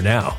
now.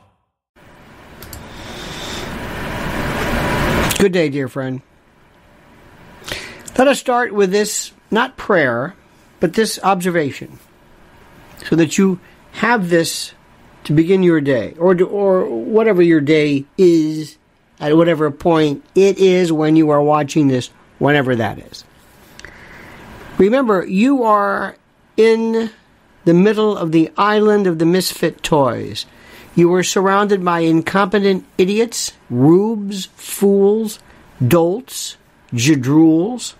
Good day, dear friend. Let us start with this, not prayer, but this observation, so that you have this to begin your day, or whatever your day is, at whatever point it is when you are watching this, whenever that is. Remember, you are in the middle of the island of the misfit toys. You are surrounded by incompetent idiots, rubes, fools, dolts, jadrools,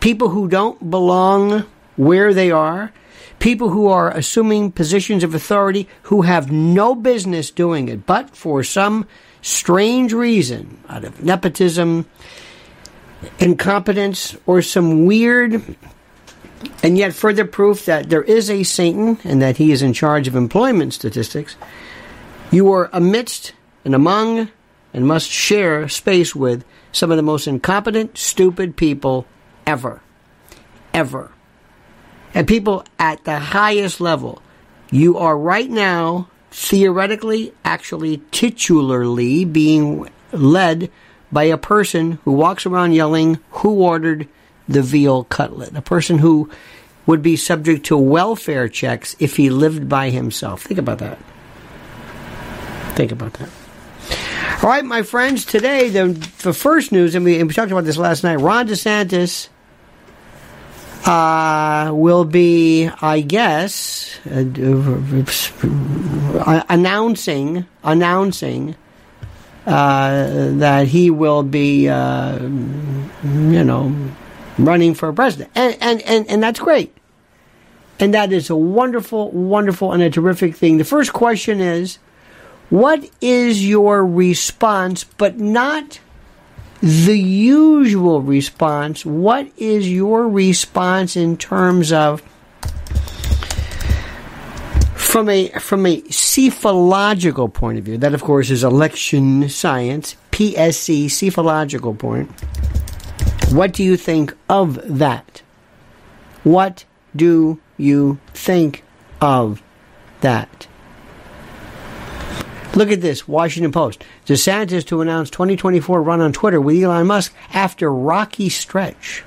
people who don't belong where they are, people who are assuming positions of authority who have no business doing it, but for some strange reason, out of nepotism, incompetence, or some weird And yet further proof that there is a Satan and that he is in charge of employment statistics, you are amidst and among and must share space with some of the most incompetent, stupid people ever. Ever. And people at the highest level. You are right now, theoretically, actually, titularly being led by a person who walks around yelling, "Who ordered the veal cutlet?" A person who would be subject to welfare checks if he lived by himself. Think about that. Think about that. All right, my friends, today, the first news, and we talked about this last night, Ron DeSantis will be, I guess, announcing that he will be, running for president. And that's great. And that is a wonderful, wonderful, and a terrific thing. The first question is, what is your response, but not the usual response? What is your response in terms of, from a cephalogical point of view? That, of course, is election science, PSC, cephalogical point. What do you think of that? What do you think of that? Look at this, Washington Post. DeSantis to announce 2024 run on Twitter with Elon Musk after rocky stretch.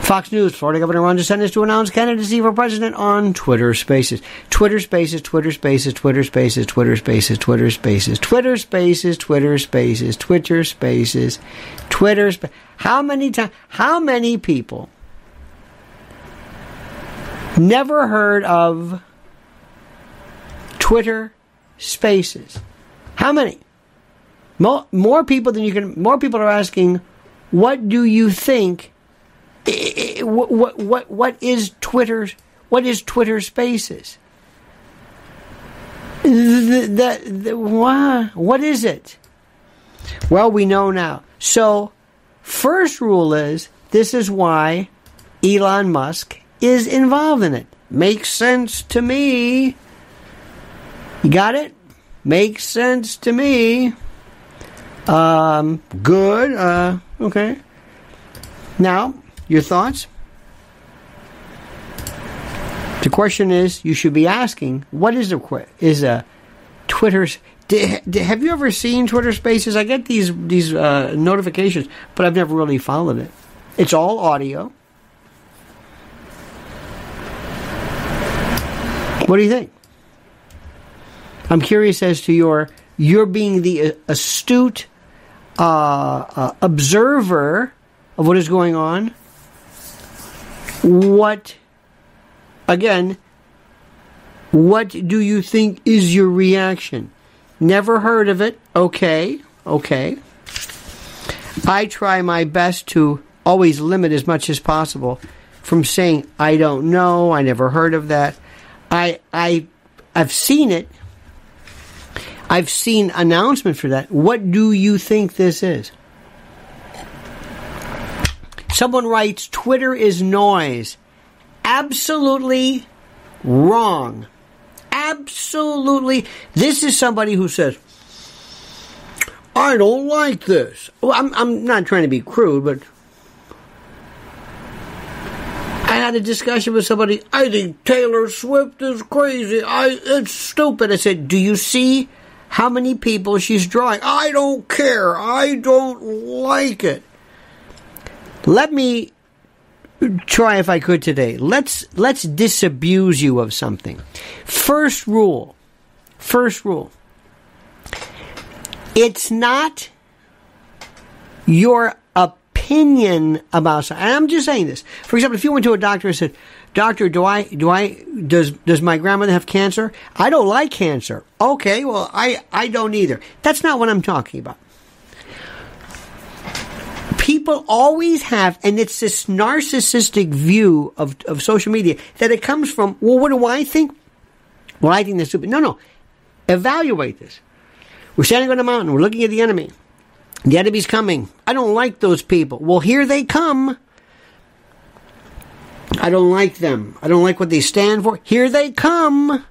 Fox News, Florida Governor Ron DeSantis to announce candidacy for president on Twitter Spaces. Twitter Spaces, Twitter Spaces, Twitter Spaces, Twitter Spaces, Twitter Spaces, Twitter Spaces, Twitter Spaces, Twitter Spaces, Twitter Spaces. How many people never heard of Twitter Spaces? How many? More people than you can. More people are asking, "What do you think? What is Twitter? What is Twitter Spaces? What is it?" Well, we know now. So, first rule is this is why Elon Musk is involved in it. Makes sense to me. You got it? Makes sense to me. Good. Okay. Now, your thoughts? The question is, you should be asking, what is a Twitter? Have you ever seen Twitter Spaces? I get these notifications, but I've never really followed it. It's all audio. What do you think? I'm curious as to your being the astute observer of what is going on. What do you think is your reaction? Never heard of it. Okay. I try my best to always limit as much as possible from saying, I don't know, I never heard of that. I've seen it. I've seen announcement for that. What do you think this is? Someone writes, Twitter is noise. Absolutely wrong. Absolutely. This is somebody who says, I don't like this. Well, I'm not trying to be crude, but I had a discussion with somebody. I think Taylor Swift is crazy. It's stupid. I said, do you see how many people she's drawing? I don't care. I don't like it. Let me try, if I could today. Let's disabuse you of something. First rule. It's not your opinion about something. And I'm just saying this. For example, if you went to a doctor and said, "Doctor, does my grandmother have cancer? I don't like cancer." Okay, well, I don't either. That's not what I'm talking about. People always have, and it's this narcissistic view of social media that it comes from, well, what do I think? Well, I think that's stupid. No. Evaluate this. We're standing on a mountain. We're looking at the enemy. The enemy's coming. I don't like those people. Well, here they come. I don't like them. I don't like what they stand for. Here they come.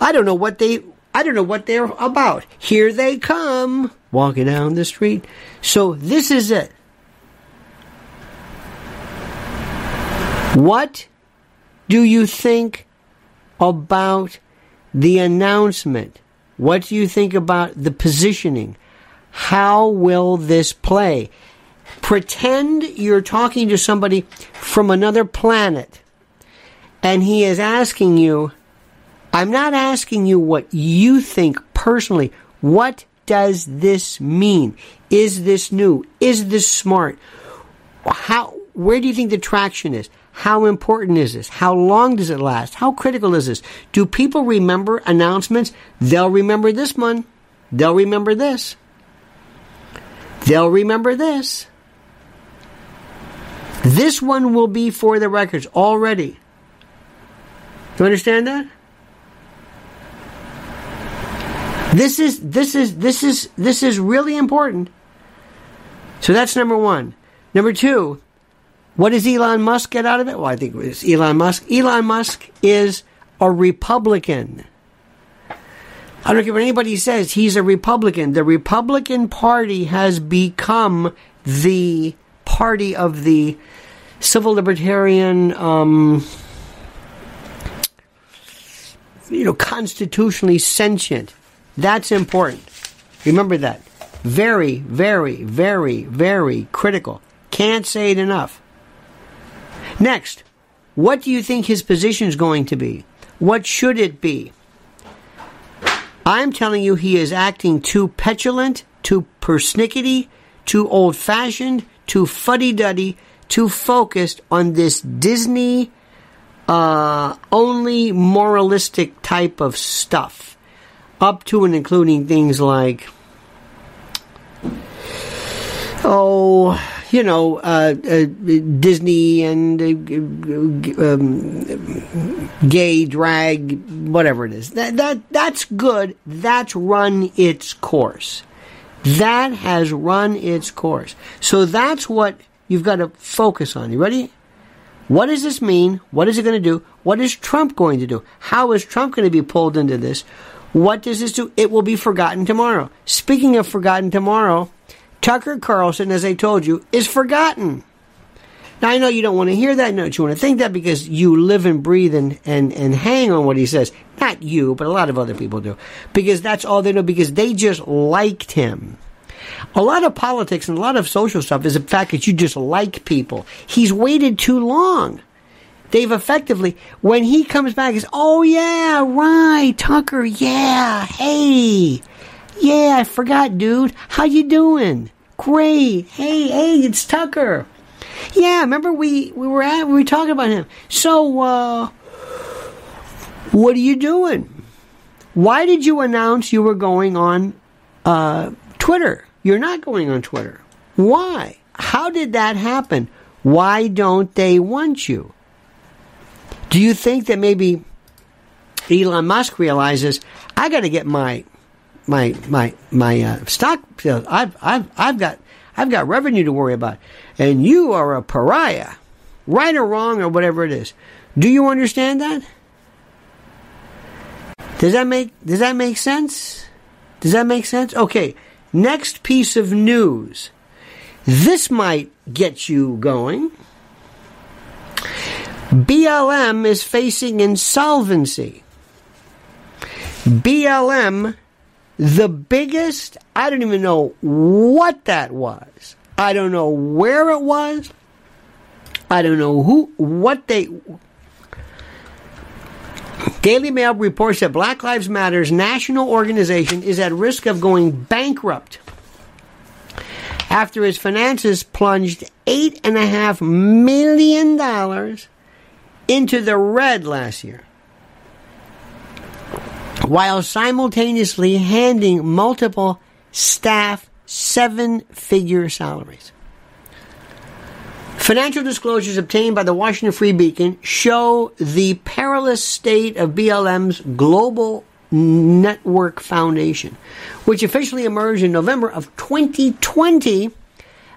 I don't know what they're about. Here they come, walking down the street. So this is it. What do you think about the announcement? What do you think about the positioning? How will this play? Pretend you're talking to somebody from another planet, and he is asking you, I'm not asking you what you think personally. What does this mean? Is this new? Is this smart? Where do you think the traction is? How important is this? How long does it last? How critical is this? Do people remember announcements? They'll remember this one. They'll remember this. They'll remember this. This one will be for the records already. Do you understand that? This is really important. So that's number one. Number two, what does Elon Musk get out of it? Well, I think it's Elon Musk. Elon Musk is a Republican. I don't care what anybody says, he's a Republican. The Republican Party has become the party of the civil libertarian, constitutionally sentient. That's important. Remember that. Very, very, very, very critical. Can't say it enough. Next, what do you think his position is going to be? What should it be? I'm telling you, he is acting too petulant, too persnickety, too old-fashioned, too fuddy-duddy, too focused on this Disney, only moralistic type of stuff. Up to and including things like, Disney and gay, drag, whatever it is. That's good. That's run its course. That has run its course. So that's what you've got to focus on. You ready? What does this mean? What is it going to do? What is Trump going to do? How is Trump going to be pulled into this? What does this do? It will be forgotten tomorrow. Speaking of forgotten tomorrow, Tucker Carlson, as I told you, is forgotten. Now, I know you don't want to hear that. I know you want to think that because you live and breathe and hang on what he says. Not you, but a lot of other people do. Because that's all they know, because they just liked him. A lot of politics and a lot of social stuff is the fact that you just like people. He's waited too long. They've effectively, when he comes back, it's, oh yeah, right, Tucker, yeah, hey, yeah, I forgot, dude, how you doing? Great, hey, it's Tucker. Yeah, remember we were talking about him. So, what are you doing? Why did you announce you were going on Twitter? You're not going on Twitter. Why? How did that happen? Why don't they want you? Do you think that maybe Elon Musk realizes I got to get my stock? I've got revenue to worry about, and you are a pariah, right or wrong or whatever it is. Do you understand that? Does that make sense? Does that make sense? Okay. Next piece of news. This might get you going. BLM is facing insolvency. BLM, the biggest, I don't even know what that was. I don't know where it was. I don't know Daily Mail reports that Black Lives Matter's national organization is at risk of going bankrupt after its finances plunged $8.5 million into the red last year, while simultaneously handing multiple staff seven-figure salaries. Financial disclosures obtained by the Washington Free Beacon show the perilous state of BLM's Global Network Foundation, which officially emerged in November of 2020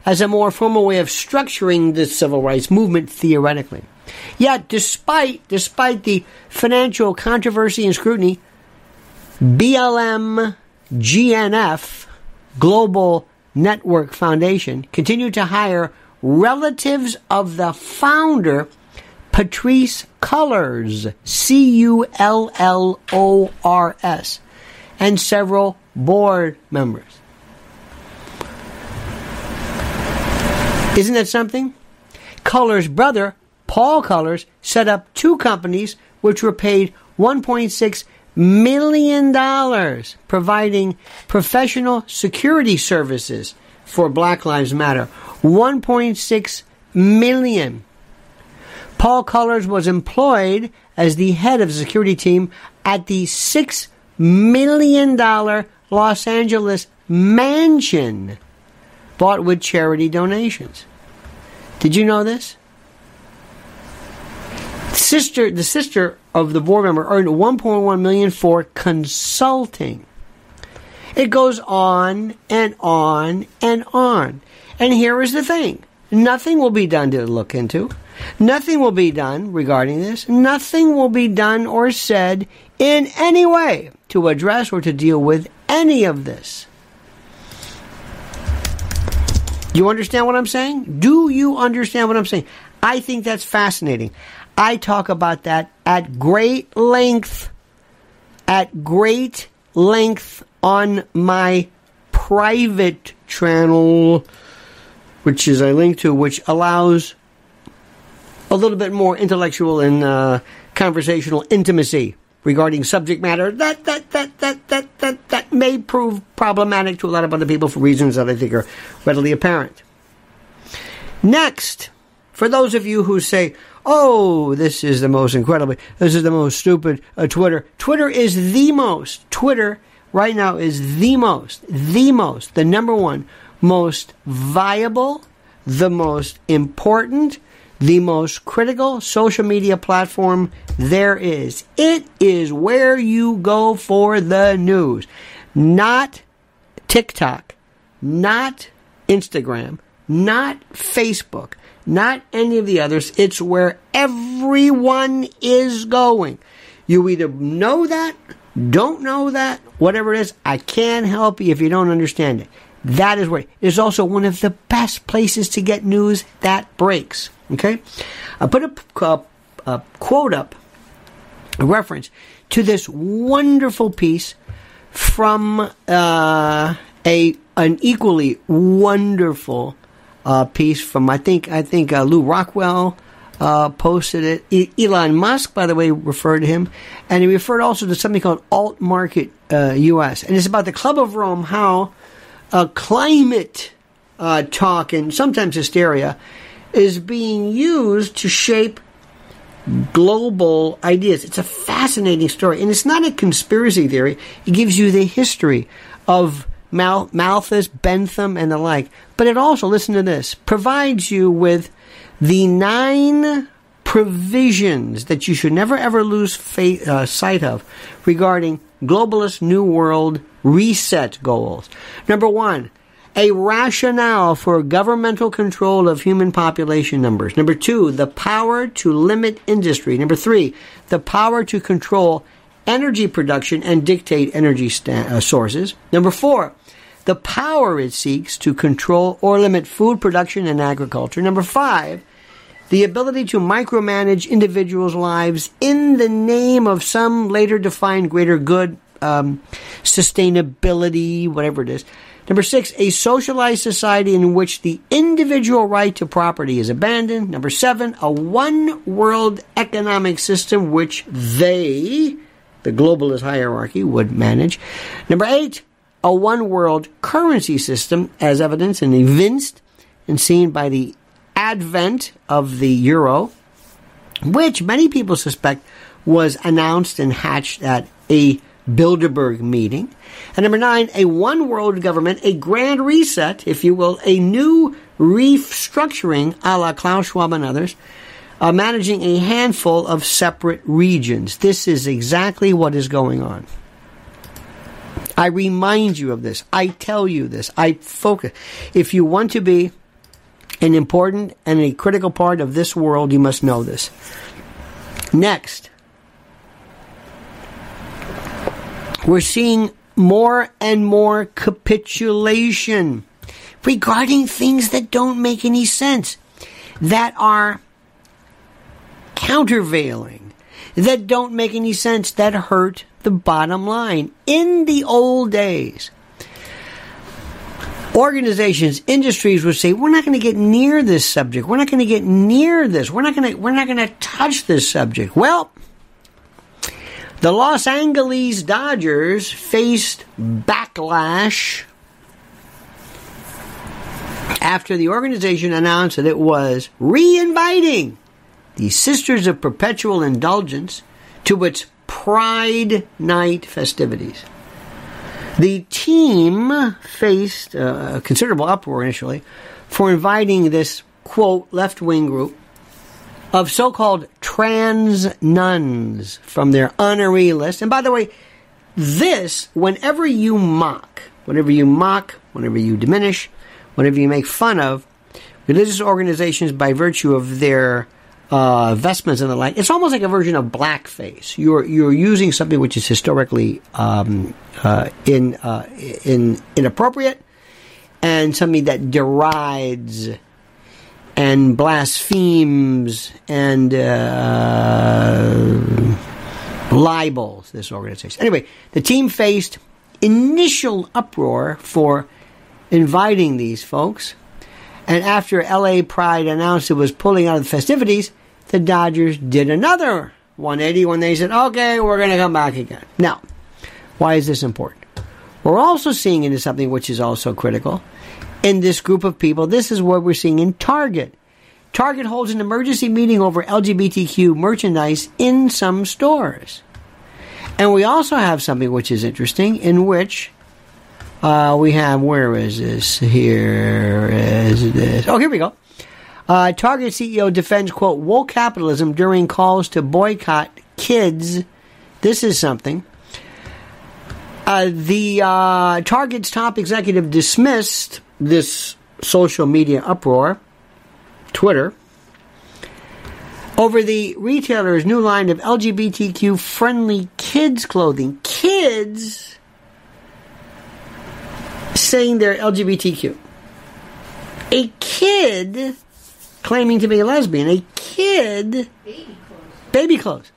as a more formal way of structuring the civil rights movement theoretically. Yet, despite the financial controversy and scrutiny, BLM GNF, Global Network Foundation, continued to hire relatives of the founder, Patrice Cullors, Cullors, and several board members. Isn't that something? Cullors' brother, Paul Cullors, set up two companies which were paid $1.6 million, providing professional security services for Black Lives Matter. $1.6 million. Paul Cullors was employed as the head of the security team at the $6 million Los Angeles mansion bought with charity donations. Did you know this? The sister of the board member earned $1.1 million for consulting. It goes on and on and on. And here is the thing. Nothing will be done to look into. Nothing will be done regarding this. Nothing will be done or said in any way to address or to deal with any of this. You understand what I'm saying? Do you understand what I'm saying? I think that's fascinating. I talk about that at great length. At great length on my private channel, which is I link to, which allows a little bit more intellectual and conversational intimacy regarding subject matter that may prove problematic to a lot of other people for reasons that I think are readily apparent. Next, for those of you who say, oh, this is the most stupid Twitter. Twitter right now is the number one, most viable, the most important, the most critical social media platform there is. It is where you go for the news. Not TikTok, not Instagram, not Facebook, not any of the others. It's where everyone is going. You either know that, don't know that, whatever it is, I can't help you if you don't understand it. That is where it is. Also one of the best places to get news that breaks. Okay? I put a quote up, a reference to this wonderful piece from an equally wonderful piece from I think Lou Rockwell posted it. Elon Musk, by the way, referred to him, and he referred also to something called Alt Market US, and it's about the Club of Rome, how climate talk and sometimes hysteria is being used to shape global ideas. It's a fascinating story, and it's not a conspiracy theory. It gives you the history of Malthus, Bentham, and the like. But it also, listen to this, provides you with the 9 provisions that you should never ever lose sight of regarding globalist New World reset goals. Number 1, a rationale for governmental control of human population numbers. Number 2, the power to limit industry. Number 3, the power to control energy production and dictate energy sources. Number 4, the power it seeks to control or limit food production and agriculture. Number 5, the ability to micromanage individuals' lives in the name of some later defined greater good, sustainability, whatever it is. Number 6, a socialized society in which the individual right to property is abandoned. Number 7, a one-world economic system which they, the globalist hierarchy, would manage. Number 8, a one-world currency system as evidenced and evinced and seen by the advent of the euro, which many people suspect was announced and hatched at a Bilderberg meeting. And number 9, a one-world government, a grand reset, if you will, a new restructuring a la Klaus Schwab and others, managing a handful of separate regions. This is exactly what is going on. I remind you of this. I tell you this. I focus. If you want to be an important and a critical part of this world. You must know this. Next, we're seeing more and more capitulation regarding things that don't make any sense, that are countervailing, that don't make any sense, that hurt the bottom line. In the old days, organizations, industries would say, we're not going to get near this subject. We're not going to get near this. We're not going to touch this subject. Well, the Los Angeles Dodgers faced backlash after the organization announced that it was re-inviting the Sisters of Perpetual Indulgence to its Pride Night festivities. The team faced a considerable uproar initially for inviting this, quote, left-wing group of so-called trans nuns from their honoree list. And by the way, this, whenever you mock, whenever you diminish, whenever you make fun of religious organizations by virtue of their vestments and the like, it's almost like a version of blackface. You're using something which is historically inappropriate, and something that derides and blasphemes and libels this organization. Anyway, the team faced initial uproar for inviting these folks. And after LA Pride announced it was pulling out of the festivities, the Dodgers did another 180 when they said, okay, we're going to come back again. Now, why is this important? We're also seeing into something which is also critical in this group of people. This is what we're seeing in Target. Target holds an emergency meeting over LGBTQ merchandise in some stores. And we also have something which is interesting, in which we have, where is this? Here is this. Oh, here we go. Target CEO defends, quote, woke capitalism during calls to boycott kids. This is something. The Target's top executive dismissed this social media uproar, Twitter, over the retailer's new line of LGBTQ-friendly kids clothing. Kids saying they're LGBTQ. A kid claiming to be a lesbian. A kid... Baby clothes.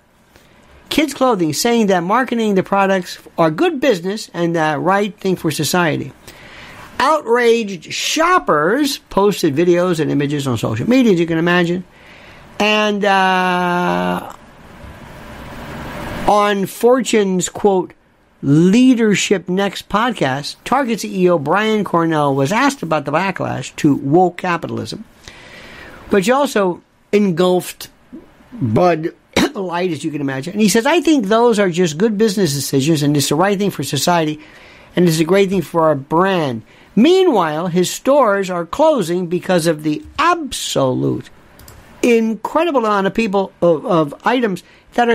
Kids clothing, saying that marketing the products are good business and the right thing for society. Outraged shoppers posted videos and images on social media, as you can imagine. And on Fortune's, quote, Leadership Next podcast, Target CEO Brian Cornell was asked about the backlash to woke capitalism, which also engulfed Bud Light, as you can imagine. And he says, I think those are just good business decisions, and it's the right thing for society, and it's a great thing for our brand. Meanwhile, his stores are closing because of the absolute incredible amount of people, of items that are...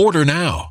Order now.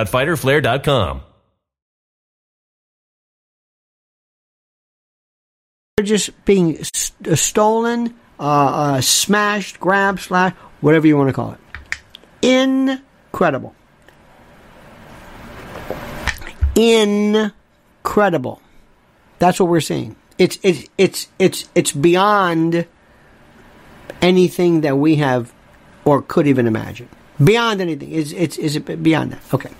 They're just being stolen, smashed, grabbed, slashed, whatever you want to call it. Incredible. Incredible. That's what we're seeing. It's beyond anything that we have or could even imagine. Beyond anything. Is it beyond that? Okay.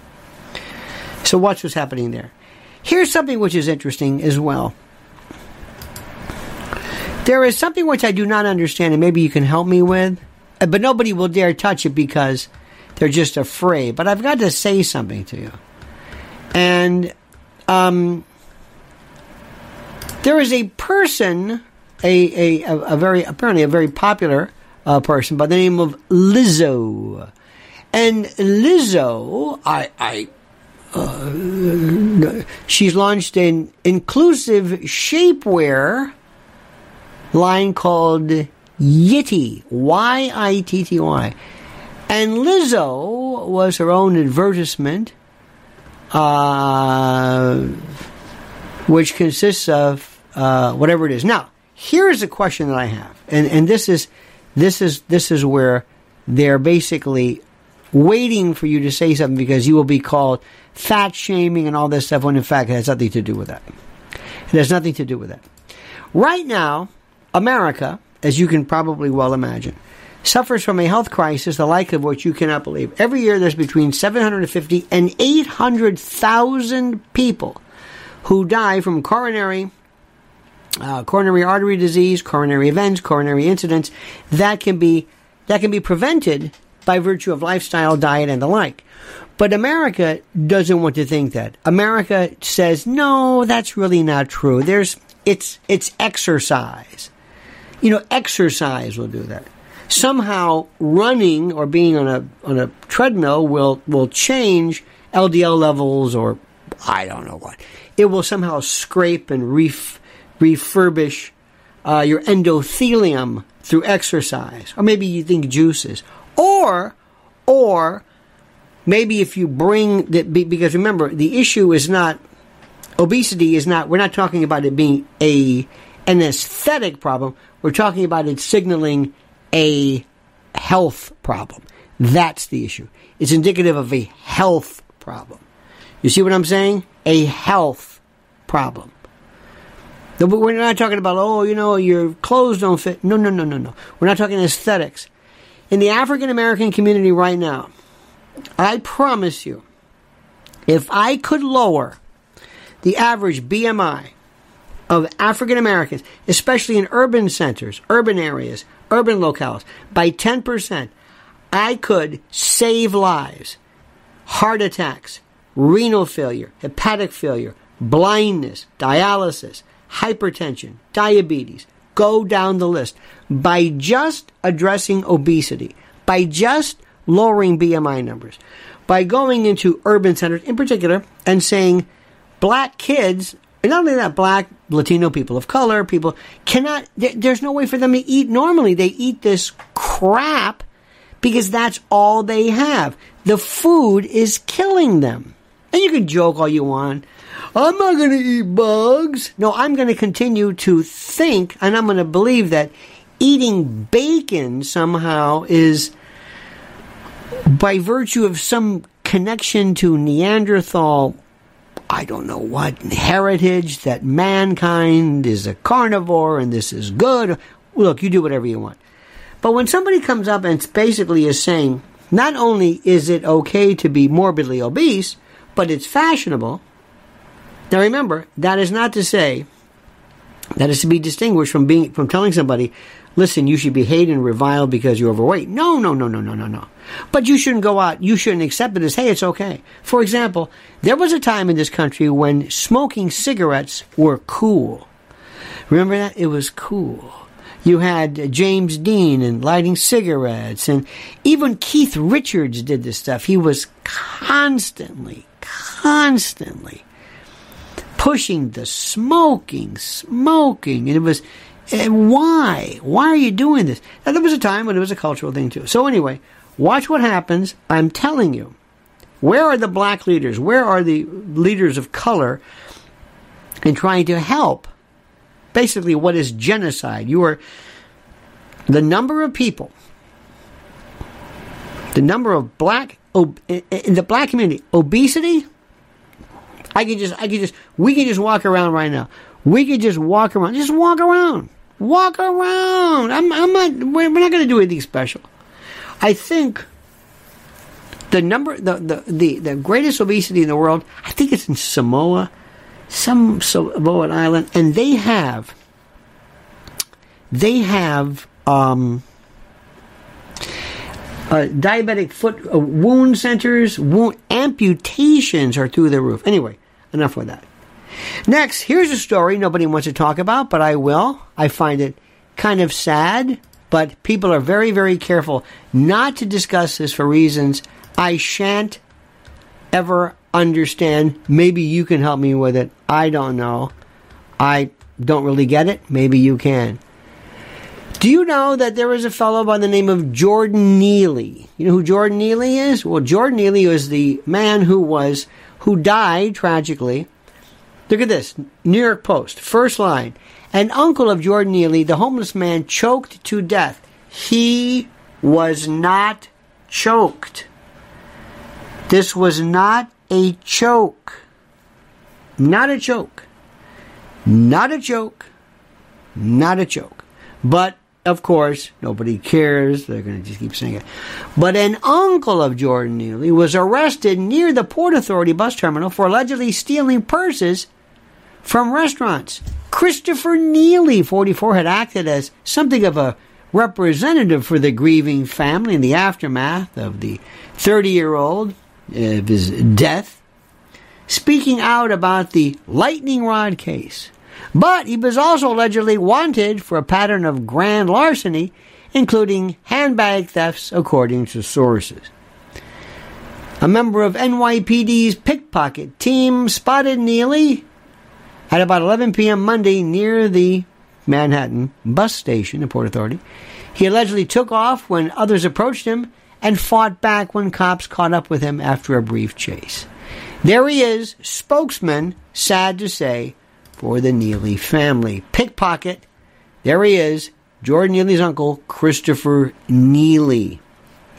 So watch what's happening there. Here's something which is interesting as well. There is something which I do not understand, and maybe you can help me with. But nobody will dare touch it because they're just afraid. But I've got to say something to you. And there is a person, a very apparently a very popular person by the name of Lizzo. And Lizzo, she's launched an inclusive shapewear line called Yitty, Y-I-T-T-Y. And Lizzo was her own advertisement, which consists of whatever it is. Now, here's a question that I have, and this is where they're basically waiting for you to say something because you will be called fat shaming and all this stuff when in fact it has nothing to do with that. It has nothing to do with that. Right now, America, as you can probably well imagine, suffers from a health crisis the like of which you cannot believe. Every year there's between 750 and 800,000 people who die from coronary artery disease, coronary events, coronary incidents that can be prevented by virtue of lifestyle, diet, and the like. But America doesn't want to think that. America says, no, that's really not true. It's exercise. You know, exercise will do that. Somehow running or being on a treadmill will change LDL levels or I don't know what. It will somehow scrape and refurbish your endothelium through exercise. Or maybe you think juices. Or maybe if you bring that, because remember, the issue is not obesity is not, we're not talking about it being an aesthetic problem. We're talking about it signaling a health problem. That's the issue. It's indicative of a health problem. You see what I'm saying? A health problem. We're not talking about, oh, you know, your clothes don't fit. No, no, no, no, no. We're not talking aesthetics. In the African-American community right now, I promise you, if I could lower the average BMI of African-Americans, especially in urban centers, urban areas, urban locales, by 10%, I could save lives. Heart attacks, renal failure, hepatic failure, blindness, dialysis, hypertension, diabetes. Go down the list. By just addressing obesity, by just lowering BMI numbers, by going into urban centers in particular and saying black kids, and not only that, black, Latino, people of color, people cannot, there's no way for them to eat normally. They eat this crap because that's all they have. The food is killing them. And you can joke all you want. I'm not going to eat bugs. No, I'm going to continue to think, and I'm going to believe that eating bacon somehow is, by virtue of some connection to Neanderthal, I don't know what, heritage, that mankind is a carnivore and this is good. Look, you do whatever you want. But when somebody comes up and basically is saying, not only is it okay to be morbidly obese, but it's fashionable. Now remember, that is not to say, that is to be distinguished from being, from telling somebody, listen, you should be hated and reviled because you're overweight. No, no, no, no, no, no, no. But you shouldn't go out, you shouldn't accept it as, hey, it's okay. For example, there was a time in this country when smoking cigarettes were cool. Remember that? It was cool. You had James Dean and lighting cigarettes, and even Keith Richards did this stuff. He was constantly pushing the smoking. And it was, and why? Why are you doing this? Now, there was a time when it was a cultural thing, too. So anyway, watch what happens. I'm telling you. Where are the black leaders? Where are the leaders of color in trying to help? Basically, what is genocide? You are, the number of people, the number of black, in the black community, obesity, we can just walk around right now. We could just walk around. Just walk around. Walk around. We're not going to do anything special. I think the greatest obesity in the world, I think it's in Samoa. Some Samoan island, and they have diabetic foot wound centers. Amputations are through the roof. Anyway, enough with that. Next, here's a story nobody wants to talk about, but I will. I find it kind of sad, but people are very, very careful not to discuss this for reasons I shan't ever understand. Maybe you can help me with it. I don't know. I don't really get it. Maybe you can. Do you know that there is a fellow by the name of Jordan Neely? You know who Jordan Neely is? Well, Jordan Neely was the man who died tragically. Look at this. New York Post, first line. An uncle of Jordan Neely, the homeless man, choked to death. He was not choked. This was not a choke. Not a choke. Not a choke. Not a choke. But, of course, nobody cares. They're going to just keep saying it. But an uncle of Jordan Neely was arrested near the Port Authority bus terminal for allegedly stealing purses from restaurants. Christopher Neely, 44, had acted as something of a representative for the grieving family in the aftermath of the 30-year-old. Of his death, speaking out about the lightning rod case. But he was also allegedly wanted for a pattern of grand larceny, including handbag thefts, according to sources. A member of NYPD's pickpocket team spotted Neely at about 11 p.m. Monday near the Manhattan bus station, the Port Authority. He allegedly took off when others approached him and fought back when cops caught up with him after a brief chase. There he is, spokesman, sad to say, for the Neely family. Pickpocket, there he is, Jordan Neely's uncle, Christopher Neely.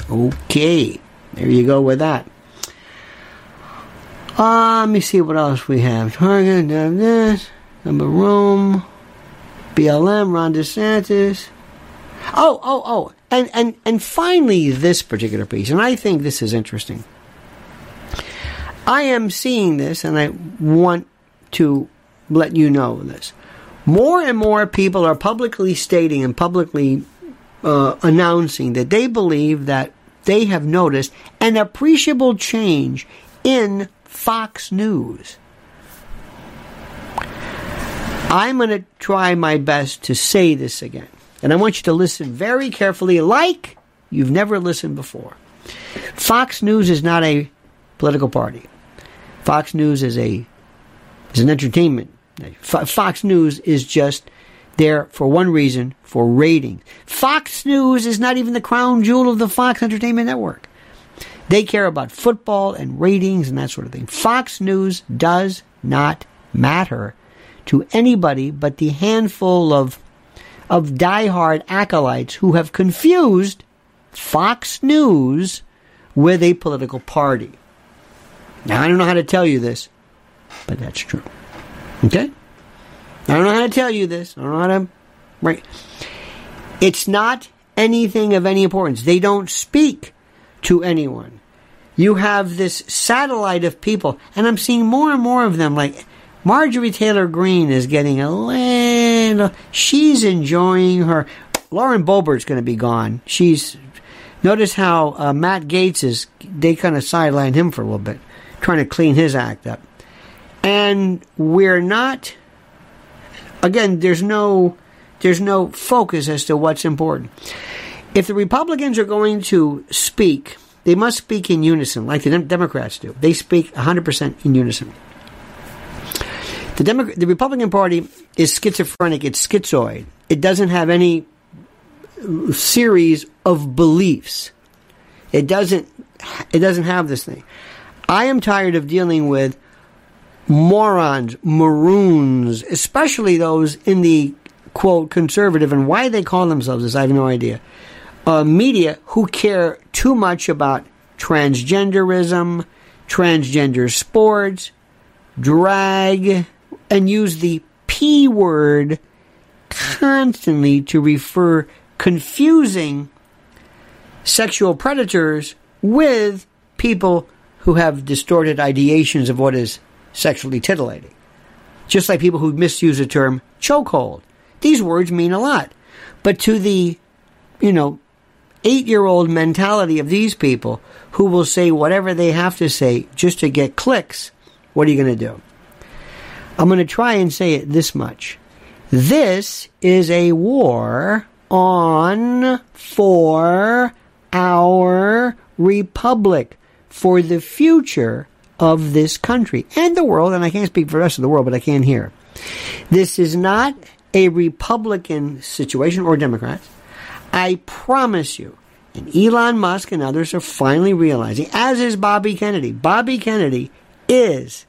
Okay, there you go with that. Let me see what else we have. Target, Club of Rome. BLM, Ron DeSantis. Oh. And finally, this particular piece, and I think this is interesting. I am seeing this, and I want to let you know this. More and more people are publicly stating and publicly announcing that they believe that they have noticed an appreciable change in Fox News. I'm going to try my best to say this again. And I want you to listen very carefully like you've never listened before. Fox News is not a political party. Fox News is an entertainment. Fox News is just there for one reason, for ratings. Fox News is not even the crown jewel of the Fox Entertainment Network. They care about football and ratings and that sort of thing. Fox News does not matter to anybody but the handful of diehard acolytes who have confused Fox News with a political party. Now, I don't know how to tell you this, but that's true. Okay? I don't know how to tell you this. I don't know how to... Right. It's not anything of any importance. They don't speak to anyone. You have this satellite of people, and I'm seeing more and more of them, like... Marjorie Taylor Greene is getting a little... She's enjoying her... Lauren Boebert's going to be gone. She's... Notice how Matt Gaetz is... They kind of sidelined him for a little bit. Trying to clean his act up. And we're not... Again, there's no focus as to what's important. If the Republicans are going to speak, they must speak in unison, like the Democrats do. They speak 100% in unison. The Republican Party is schizophrenic. It's schizoid. It doesn't have any series of beliefs. It doesn't have this thing. I am tired of dealing with morons, maroons, especially those in the, quote, conservative, and why they call themselves this, I have no idea, media who care too much about transgenderism, transgender sports, drag, and use the P word constantly to refer confusing sexual predators with people who have distorted ideations of what is sexually titillating. Just like people who misuse the term chokehold. These words mean a lot. But to the, 8-year-old mentality of these people who will say whatever they have to say just to get clicks, what are you going to do? I'm going to try and say it this much. This is a war on for our republic, for the future of this country and the world, and I can't speak for the rest of the world, but I can here. This is not a Republican situation or Democrats. I promise you, and Elon Musk and others are finally realizing, as is Bobby Kennedy. Bobby Kennedy is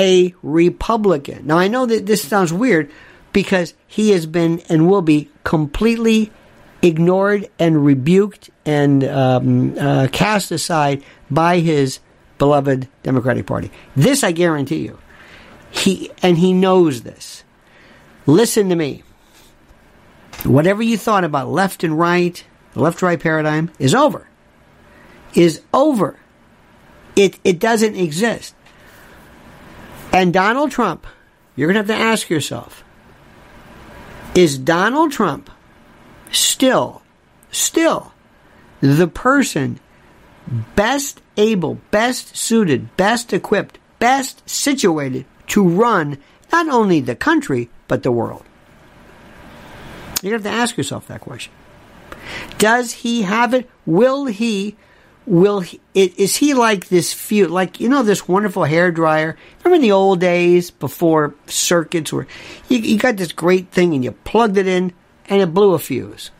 a Republican. Now, I know that this sounds weird because he has been and will be completely ignored and rebuked and cast aside by his beloved Democratic Party. This I guarantee you. He knows this. Listen to me. Whatever you thought about left and right, the left-right paradigm is over. Is over. It doesn't exist. And Donald Trump, you're going to have to ask yourself, is Donald Trump still the person best able, best suited, best equipped, best situated to run not only the country, but the world? You're going to have to ask yourself that question. Does he have it? Is he like this feud? Like, this wonderful hairdryer? Remember in the old days before circuits where you got this great thing and you plugged it in and it blew a fuse.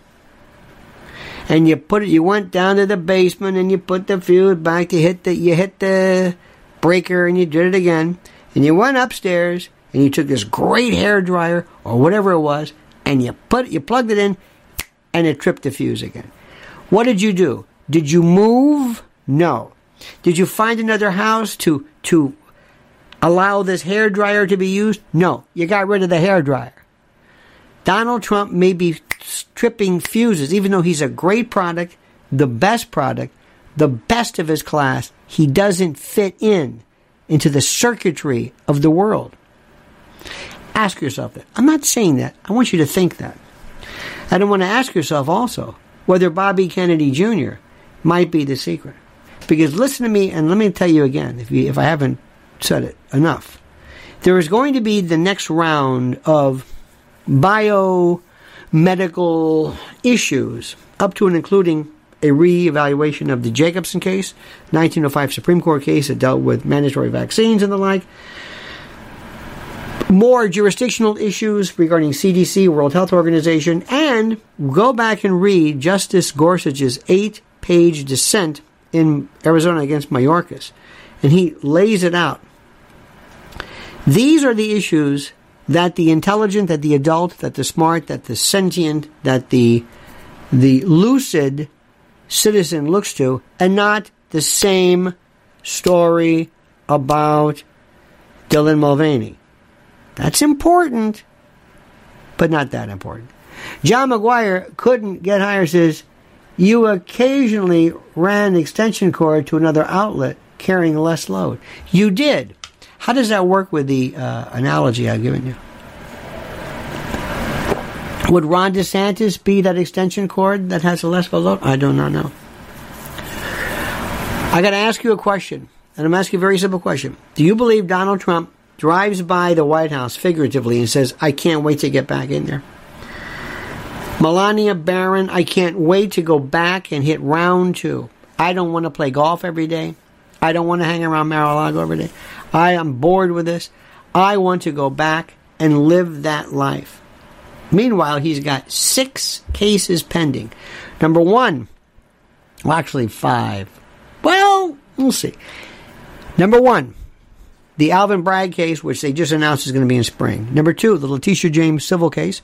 And you went down to the basement and you put the fuse back, you hit the breaker and you did it again. And you went upstairs and you took this great hairdryer or whatever it was and you plugged it in and it tripped the fuse again. What did you do? Did you move? No. Did you find another house to allow this hairdryer to be used? No. You got rid of the hairdryer. Donald Trump may be tripping fuses, even though he's a great product, the best of his class. He doesn't fit into the circuitry of the world. Ask yourself that. I'm not saying that. I want you to think that. I don't want to ask yourself also whether Bobby Kennedy Jr. might be the secret. Because listen to me, and let me tell you again, if I haven't said it enough. There is going to be the next round of biomedical issues, up to and including a re-evaluation of the Jacobson case, 1905 Supreme Court case that dealt with mandatory vaccines and the like. More jurisdictional issues regarding CDC, World Health Organization, and go back and read Justice Gorsuch's 8-page dissent in Arizona against Mayorkas. And he lays it out. These are the issues that the intelligent, that the adult, that the smart, that the sentient, that the lucid citizen looks to, and not the same story about Dylan Mulvaney. That's important, but not that important. John McGuire couldn't get higher, says, you occasionally ran an extension cord to another outlet carrying less load. You did. How does that work with the analogy I've given you? Would Ron DeSantis be that extension cord that has a less load? I do not know. I got to ask you a question, and I'm asking a very simple question. Do you believe Donald Trump drives by the White House figuratively and says, I can't wait to get back in there? Melania, Barron, I can't wait to go back and hit round 2. I don't want to play golf every day. I don't want to hang around Mar-a-Lago every day. I am bored with this. I want to go back and live that life. Meanwhile, he's got 6 cases pending. Number 1, well, actually 5. Well, we'll see. Number 1, the Alvin Bragg case, which they just announced is going to be in spring. Number 2, the Letitia James civil case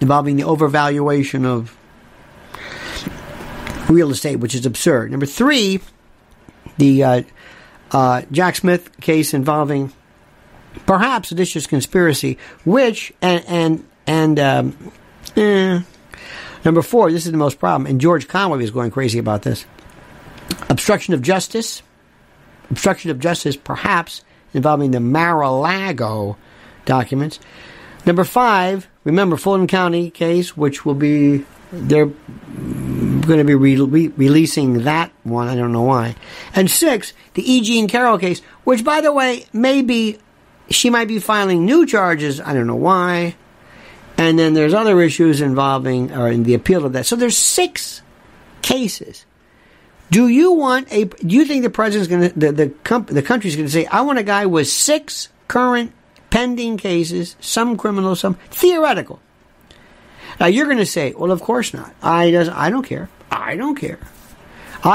involving the overvaluation of real estate, which is absurd. Number 3, the Jack Smith case involving perhaps seditious conspiracy, which, number 4, this is the most problem, and George Conway is going crazy about this. Obstruction of justice perhaps involving the Mar-a-Lago documents. Number 5, remember Fulton County case, which will be, they're going to be releasing that one. I don't know why. And 6, the E. Jean Carroll case, which, by the way, maybe she might be filing new charges. I don't know why. And then there's other issues involving, or in the appeal of that. So there's 6 cases. Do you think the president's going to, the country's going to say, I want a guy with 6 current pending cases, some criminal, some theoretical? Now you're going to say, well, of course not. I don't care. I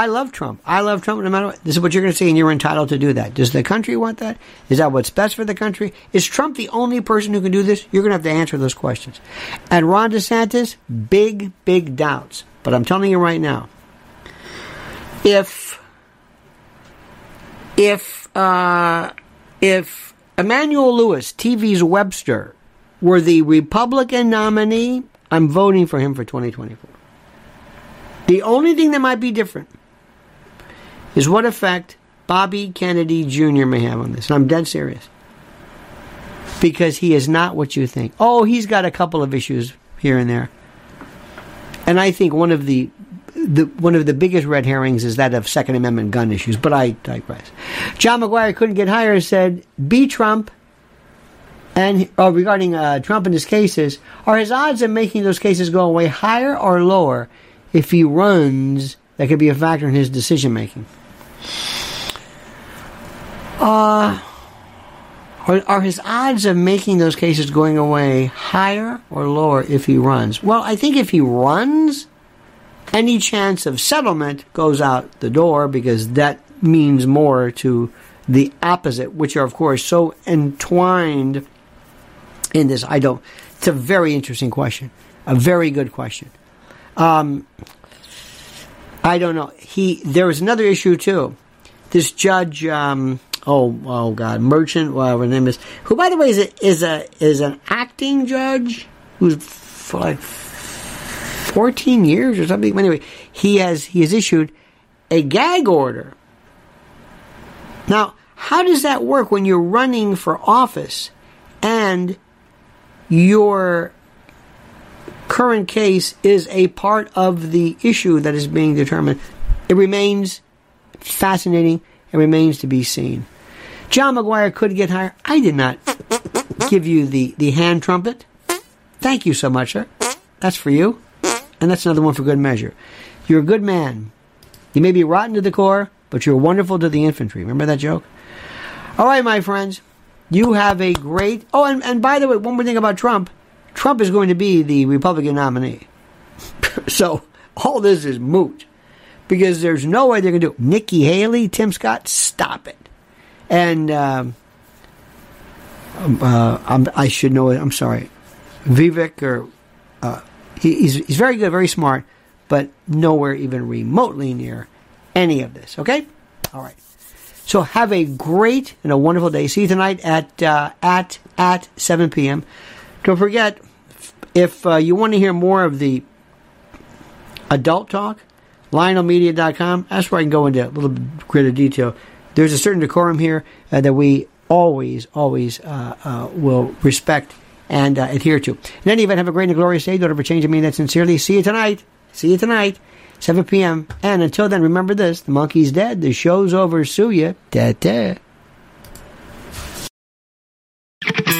love Trump. No matter what. This is what you're going to say, and you're entitled to do that. Does the country want that? Is that what's best for the country? Is Trump the only person who can do this? You're going to have to answer those questions. And Ron DeSantis, big, big doubts. But I'm telling you right now, if Emanuel Lewis, TV's Webster, were the Republican nominee, I'm voting for him for 2024. The only thing that might be different is what effect Bobby Kennedy Jr. may have on this. And I'm dead serious. Because he is not what you think. Oh, he's got a couple of issues here and there. And I think one of the biggest red herrings is that of Second Amendment gun issues, but I digress. John McGuire couldn't get higher, said, be Trump, and regarding Trump and his cases, are his odds of making those cases go away higher or lower if he runs? That could be a factor in his decision making. Are his odds of making those cases going away higher or lower if he runs? Well, I think if he runs, any chance of settlement goes out the door, because that means more to the opposite, which are, of course, so entwined in this. It's a very interesting question. A very good question. I don't know. There was another issue, too. This judge, Merchant, whatever his name is, who, by the way, is an acting judge. who's for like 14 years or something. Anyway, he has issued a gag order. Now, how does that work when you're running for office and your current case is a part of the issue that is being determined? It remains fascinating. It remains to be seen. John McGuire could get higher. I did not give you the hand trumpet. Thank you so much, sir. That's for you. And that's another one for good measure. You're a good man. You may be rotten to the core, but you're wonderful to the infantry. Remember that joke? All right, my friends. You have a great... Oh, and by the way, one more thing about Trump. Trump is going to be the Republican nominee. So, all this is moot. Because there's no way they're going to do it. Nikki Haley, Tim Scott, stop it. And I should know it. I'm sorry. Vivek, or he's very good, very smart, but nowhere even remotely near any of this. Okay? All right. So have a great and a wonderful day. See you tonight at 7 p.m. Don't forget, if you want to hear more of the adult talk, LionelMedia.com. That's where I can go into a little bit greater detail. There's a certain decorum here that we always will respect and adhere to. In any event, have a great and glorious day. Don't ever change a meaning that sincerely. See you tonight. 7 p.m. And until then, remember this. The monkey's dead. The show's over. Sue ya. Ta-ta.